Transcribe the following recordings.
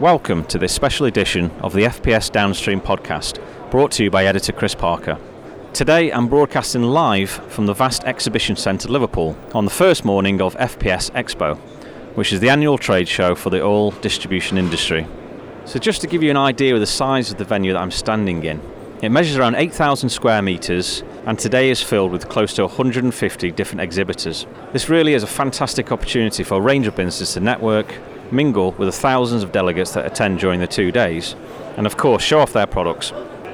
Welcome to this special edition of the FPS Downstream podcast, brought to you by editor Chris Parker. Today I'm broadcasting live from the vast Exhibition Centre Liverpool on the first morning of FPS Expo, which is the annual trade show for the oil distribution industry. So just to give you an idea of the size of the venue that I'm standing in, it measures around 8,000 square metres and today is filled with close to 150 different exhibitors. This really is a fantastic opportunity for a range of businesses to network, mingle with the thousands of delegates that attend during the 2 days, and of course show off their products.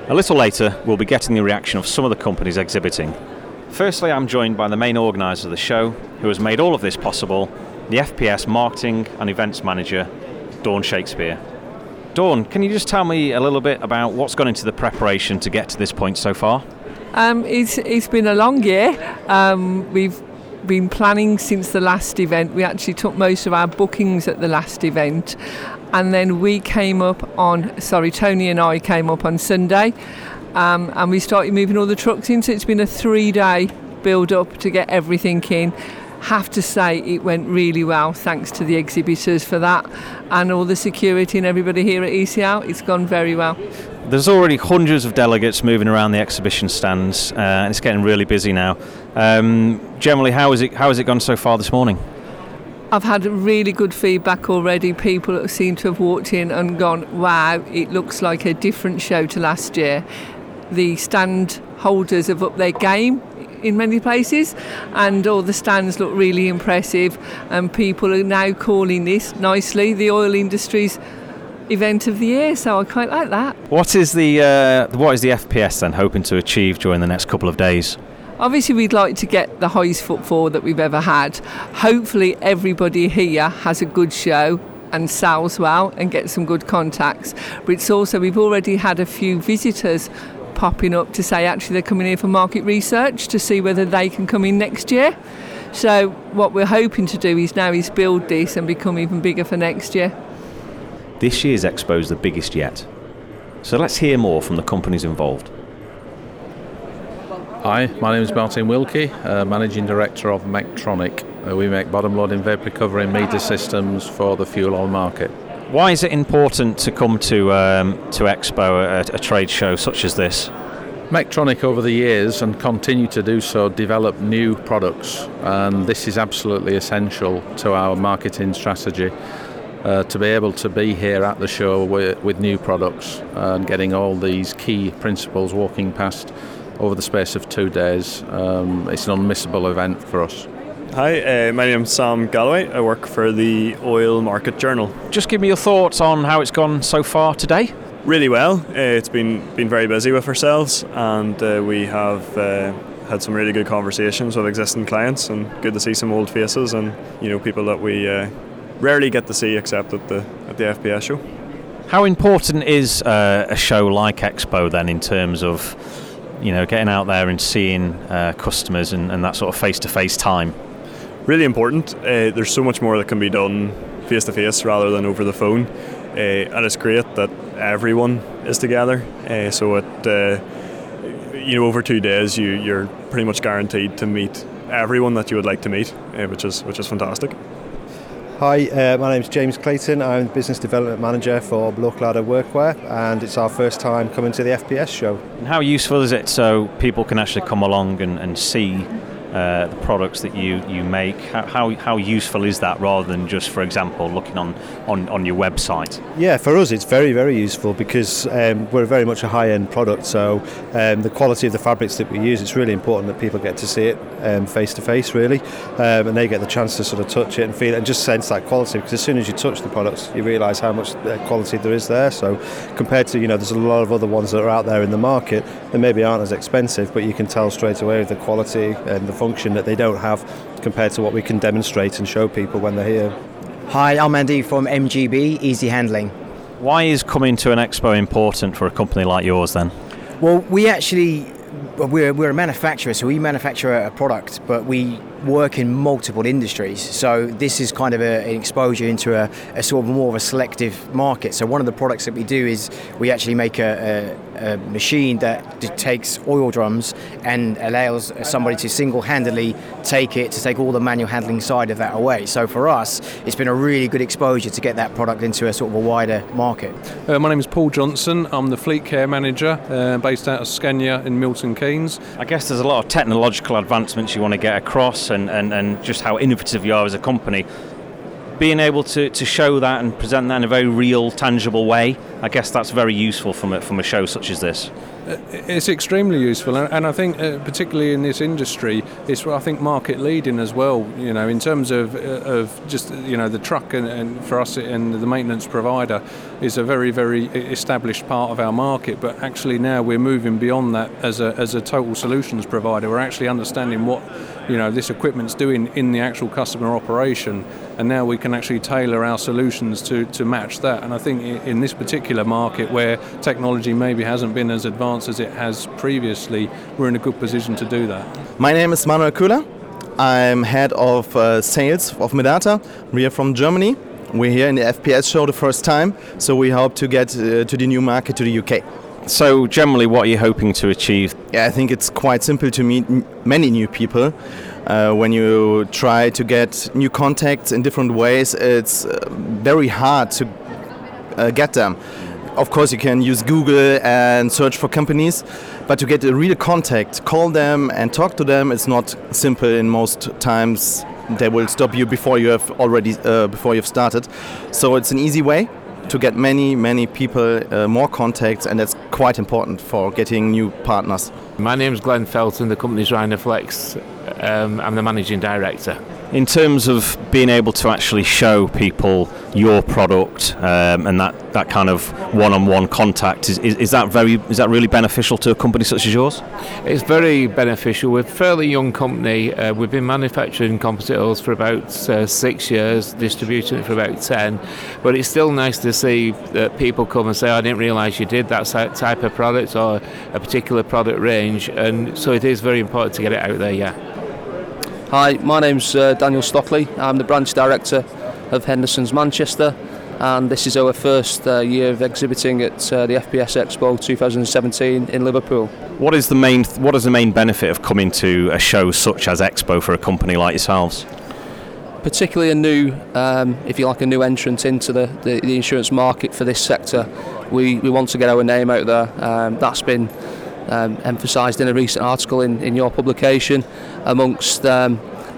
A little later we'll be getting the reaction of some of the companies exhibiting. Firstly, I'm joined by the main organiser of the show, who has made all of this possible, the FPS Marketing and Events Manager, Dawn Shakespeare. Dawn, can you just tell me a little bit about what's gone into the preparation to get to this point so far? It's been a long year. We've been planning since the last event. We actually took most of our bookings at the last event, and then Tony and I came up on Sunday, and we started moving all the trucks in. So it's been a 3-day build up to get everything in. Have to say it went really well, thanks to the exhibitors for that, and all the security and everybody here at ECL. It's gone very well. There's already hundreds of delegates moving around the exhibition stands, and it's getting really busy now. Generally, how has it gone so far this morning? I've had really good feedback already. People seem to have walked in and gone, wow, it looks like a different show to last year. The stand holders have upped their game in many places, and all the stands look really impressive, and people are now calling this nicely the oil industry's event of the year, so I quite like that. What is the FPS then hoping to achieve during the next couple of days? Obviously we'd like to get the highest footfall that we've ever had. Hopefully everybody here has a good show and sells well and gets some good contacts, but it's also, we've already had a few visitors popping up to say actually they're coming here for market research to see whether they can come in next year. So what we're hoping to do is build this and become even bigger for next year. This year's Expo is the biggest yet. So let's hear more from the companies involved. Hi, my name is Martin Wilkie, Managing Director of Mechtronic. We make bottom-loading vapor recovery meter systems for the fuel oil market. Why is it important to come to Expo, a trade show such as this? Mechtronic over the years, and continue to do so, develop new products, and this is absolutely essential to our marketing strategy, to be able to be here at the show with new products and getting all these key principles walking past over the space of 2 days. It's an unmissable event for us. Hi, my name's Sam Galloway. I work for the Oil Market Journal. Just give me your thoughts on how it's gone so far today. Really well. It's been very busy with ourselves, and we have had some really good conversations with existing clients, and good to see some old faces and people that we rarely get to see except at the FPS show. How important is a show like Expo then in terms of getting out there and seeing customers and that sort of face-to-face time? Really important. There's so much more that can be done face to face rather than over the phone, and it's great that everyone is together. So over 2 days you're pretty much guaranteed to meet everyone that you would like to meet, which is fantastic. Hi, my name's James Clayton. I'm the Business Development Manager for Blowcladder Workwear, and it's our first time coming to the FPS show. And how useful is it so people can actually come along and see the products that you make? How useful is that rather than just, for example, looking on your website? Yeah, for us it's very, very useful because we're very much a high-end product, so the quality of the fabrics that we use, it's really important that people get to see it face-to-face really, and they get the chance to sort of touch it and feel it and just sense that quality, because as soon as you touch the products you realise how much quality there is there. So compared to, there's a lot of other ones that are out there in the market that maybe aren't as expensive, but you can tell straight away with the quality and the function that they don't have compared to what we can demonstrate and show people when they're here. Hi, I'm Andy from MGB Easy Handling. Why is coming to an expo important for a company like yours then? Well, we're a manufacturer, so we manufacture a product, but we work in multiple industries, so this is kind of an exposure into a sort of more of a selective market. So one of the products that we do is we actually make a machine that takes oil drums and allows somebody to single-handedly take all the manual handling side of that away. So for us, it's been a really good exposure to get that product into a sort of a wider market. My name is Paul Johnson. I'm the Fleet Care Manager based out of Scania in Milton Keynes. I guess there's a lot of technological advancements you want to get across and just how innovative you are as a company. Being able to show that and present that in a very real, tangible way, I guess that's very useful from a show such as this. It's extremely useful, and I think particularly in this industry, it's I think market leading as well. You know, in terms of just, you know, the truck and for us and the maintenance provider is a very, very established part of our market. But actually now we're moving beyond that as a total solutions provider. We're actually understanding what, you know, this equipment's doing in the actual customer operation, and now we can actually tailor our solutions to match that. And I think in this particular market where technology maybe hasn't been as advanced as it has previously, we're in a good position to do that. My name is Manuel Köhler. I'm head of sales of Medata. We are from Germany. We're here in the FPS show the first time, so we hope to get to the new market, to the UK. So generally, what are you hoping to achieve? Yeah, I think it's quite simple to meet many new people. When you try to get new contacts in different ways, it's very hard to get them. Of course, you can use Google and search for companies, but to get a real contact, call them and talk to them, it's not simple. In most times, they will stop you before you've started. So it's an easy way to get many, many people, more contacts, and that's quite important for getting new partners. My name's Glenn Felton. The company's RhinoFlex. I'm the managing director. In terms of being able to actually show people your product and that kind of one-on-one contact, is that really beneficial to a company such as yours? It's very beneficial. We're a fairly young company. We've been manufacturing composite oils for about 6 years, distributing it for about 10, but it's still nice to see that people come and say, I didn't realise you did that type of product or a particular product range, and so it is very important to get it out there, yeah. Hi, my name's Daniel Stockley. I'm the branch director of Henderson's Manchester, and this is our first year of exhibiting at the FPS Expo 2017 in Liverpool. What is the main benefit of coming to a show such as Expo for a company like yourselves? Particularly a new entrant into the insurance market for this sector. We want to get our name out there. That's been emphasised in a recent article in your publication, amongst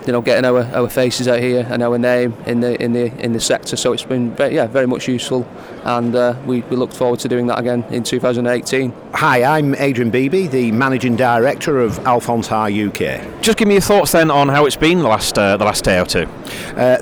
getting our faces out here and our name in the sector. So it's been very much useful, and we look forward to doing that again in 2018. Hi, I'm Adrian Beebe, the managing director of Alphonse Haar UK. Just give me your thoughts then on how it's been the last day or two.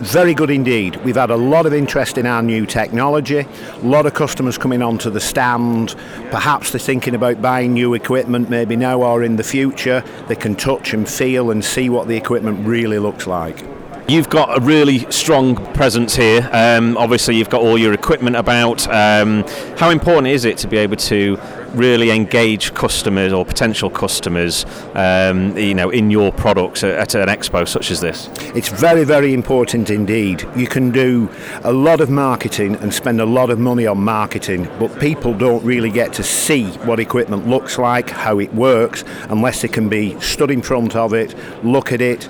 Very good indeed. We've had a lot of interest in our new technology, a lot of customers coming onto the stand. Perhaps they're thinking about buying new equipment, maybe now or in the future. They can touch and feel and see what the equipment really looks like. You've got a really strong presence here. Obviously, you've got all your equipment about. How important is it to be able to really engage customers or potential customers, in your products at an expo such as this? It's very, very important indeed. You can do a lot of marketing and spend a lot of money on marketing, but people don't really get to see what equipment looks like, how it works, unless they can be stood in front of it, look at it,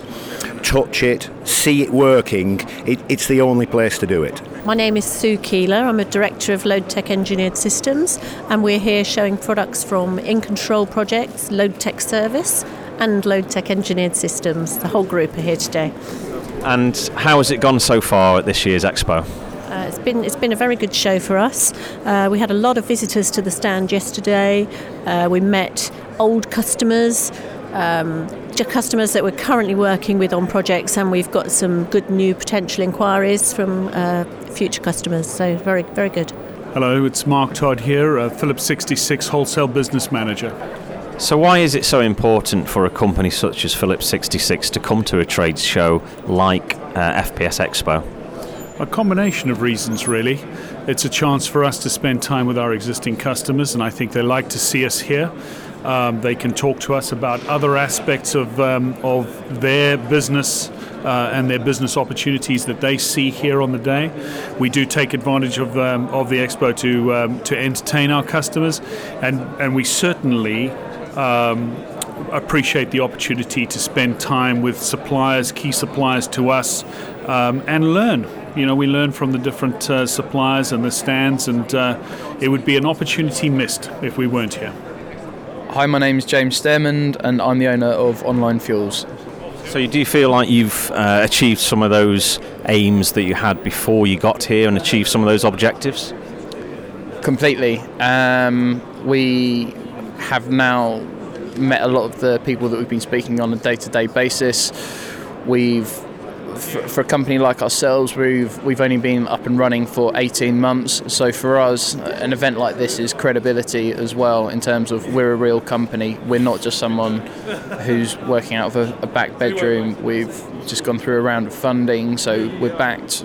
touch it, see it working. It's the only place to do it. My name is Sue Keeler. I'm a director of Load Tech Engineered Systems, and we're here showing products from InControl Projects, Load Tech Service and Load Tech Engineered Systems. The whole group are here today. And how has it gone so far at this year's Expo? It's been a very good show for us. We had a lot of visitors to the stand yesterday. We met old customers, customers that we're currently working with on projects, and we've got some good new potential inquiries from future customers, so very, very good. Hello, it's Mark Todd here, Philips 66 Wholesale Business Manager. So why is it so important for a company such as Philips 66 to come to a trade show like FPS Expo? A combination of reasons, really. It's a chance for us to spend time with our existing customers, and I think they like to see us here. They can talk to us about other aspects of their business and their business opportunities that they see here on the day. We do take advantage of the expo to entertain our customers, and we certainly appreciate the opportunity to spend time with suppliers, key suppliers to us, and learn. You know, we learn from the different suppliers and the stands, and it would be an opportunity missed if we weren't here. Hi, my name is James Stearman, and I'm the owner of Online Fuels. So you do feel like you've achieved some of those aims that you had before you got here and achieved some of those objectives? Completely. We have now met a lot of the people that we've been speaking on a day-to-day basis. For a company like ourselves, we've only been up and running for 18 months. So for us, an event like this is credibility as well, in terms of we're a real company. We're not just someone who's working out of a back bedroom. We've just gone through a round of funding, so we're backed.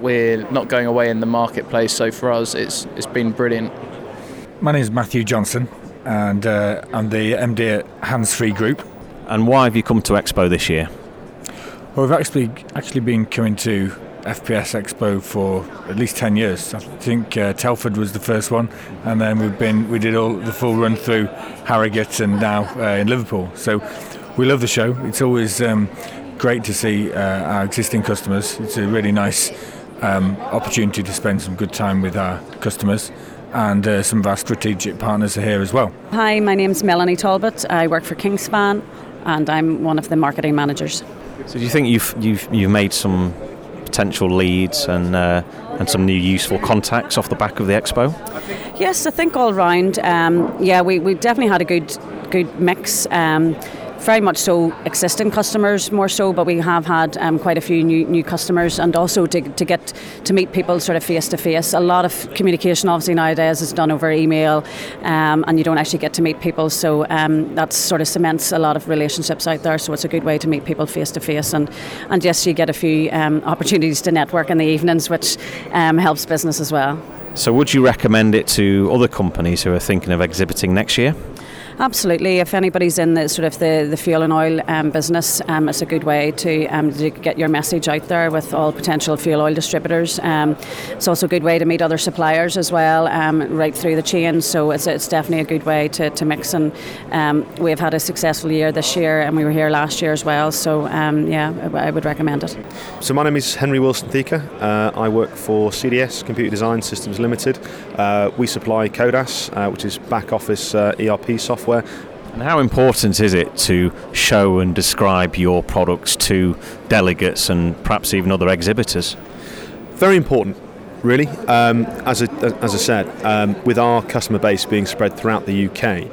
We're not going away in the marketplace. So for us, it's been brilliant. My name is Matthew Johnson, and I'm the MD at Hands Free Group. And why have you come to Expo this year? Well, we've actually been coming to FPS Expo for at least 10 years. I think Telford was the first one, and then we did all the full run through Harrogate and now in Liverpool. So we love the show. It's always great to see our existing customers. It's a really nice opportunity to spend some good time with our customers. And some of our strategic partners are here as well. Hi, my name's Melanie Talbot. I work for Kingspan, and I'm one of the marketing managers. So do you think you've made some potential leads and some new useful contacts off the back of the expo? Yes, I think all round. We definitely had a good mix. Very much so existing customers more so, but we have had quite a few new customers, and also to get to meet people sort of face to face. A lot of communication obviously nowadays is done over email, and you don't actually get to meet people, so that sort of cements a lot of relationships out there, so it's a good way to meet people face to face, and yes, you get a few opportunities to network in the evenings, which helps business as well. So would you recommend it to other companies who are thinking of exhibiting next year? Absolutely. If anybody's in the sort of the fuel and oil business, it's a good way to get your message out there with all potential fuel oil distributors. It's also a good way to meet other suppliers as well, right through the chain. So it's definitely a good way to mix. And we've had a successful year this year, and we were here last year as well. So I would recommend it. So my name is Henry Wilson Theaker. I work for CDS, Computer Design Systems Limited. We supply CODAS, which is back office ERP software. And how important is it to show and describe your products to delegates and perhaps even other exhibitors? Very important, really. As I said, with our customer base being spread throughout the UK,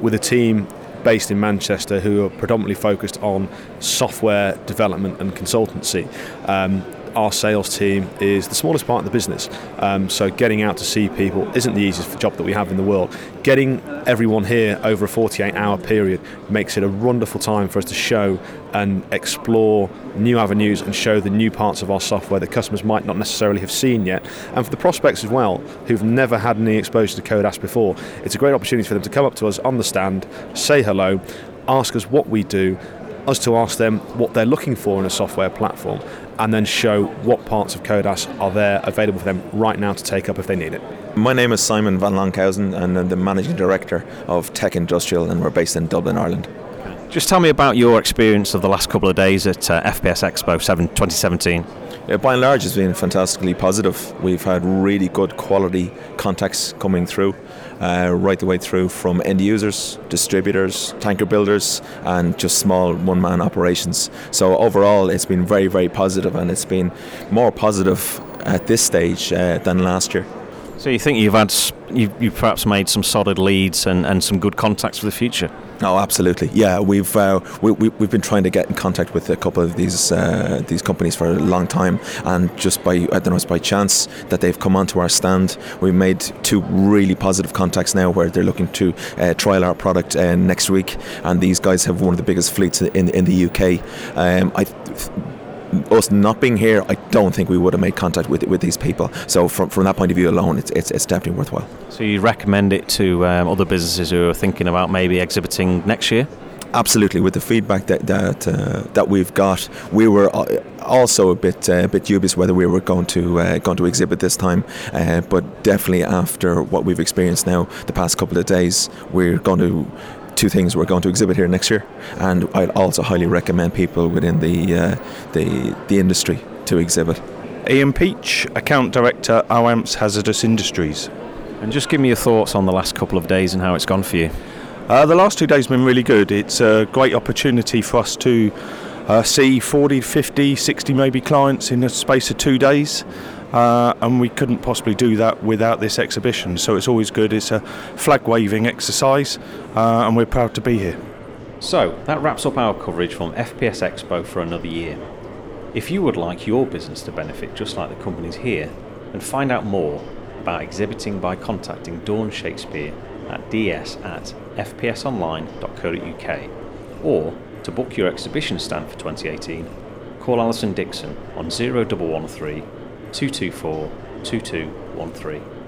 with a team based in Manchester who are predominantly focused on software development and consultancy, our sales team is the smallest part of the business, so getting out to see people isn't the easiest job that we have in the world. Getting everyone here over a 48-hour period makes it a wonderful time for us to show and explore new avenues and show the new parts of our software that customers might not necessarily have seen yet. And for the prospects as well, who've never had any exposure to CODAS before, it's a great opportunity for them to come up to us on the stand, say hello, ask us what we do, us to ask them what they're looking for in a software platform, and then show what parts of CODAS are there available for them right now to take up if they need it. My name is Simon van Lankhausen, and I'm the Managing Director of Tech Industrial, and we're based in Dublin, Ireland. Just tell me about your experience of the last couple of days at FPS Expo 2017. Yeah, by and large, it's been fantastically positive. We've had really good quality contacts coming through, right the way through from end users, distributors, tanker builders, and just small one-man operations. So overall, it's been very, very positive, and it's been more positive at this stage than last year. So you think you've perhaps made some solid leads and some good contacts for the future? Oh, absolutely. Yeah, we've been trying to get in contact with a couple of these companies for a long time, and just by chance that they've come onto our stand. We've made two really positive contacts now, where they're looking to trial our product next week, and these guys have one of the biggest fleets in the UK. I us not being here, I don't think we would have made contact with these people. So from that point of view alone, it's definitely worthwhile. So you recommend it to other businesses who are thinking about maybe exhibiting next year? Absolutely. With the feedback that we've got, we were also a bit dubious whether we were going to exhibit this time. But definitely after what we've experienced now, the past couple of days, we're going to. Two things we're going to exhibit here next year, and I'd also highly recommend people within the industry to exhibit. Ian Peach, Account Director, OAMPS Hazardous Industries. And just give me your thoughts on the last couple of days and how it's gone for you. The last 2 days have been really good. It's a great opportunity for us to see 40, 50, 60 maybe clients in the space of 2 days. And we couldn't possibly do that without this exhibition, so it's always good. It's a flag waving exercise, and we're proud to be here. So that wraps up our coverage from FPS Expo for another year. If you would like your business to benefit just like the companies here, then find out more about exhibiting by contacting Dawn Shakespeare at ds@fpsonline.co.uk, or to book your exhibition stand for 2018, call Alison Dixon on 0113 224 2213.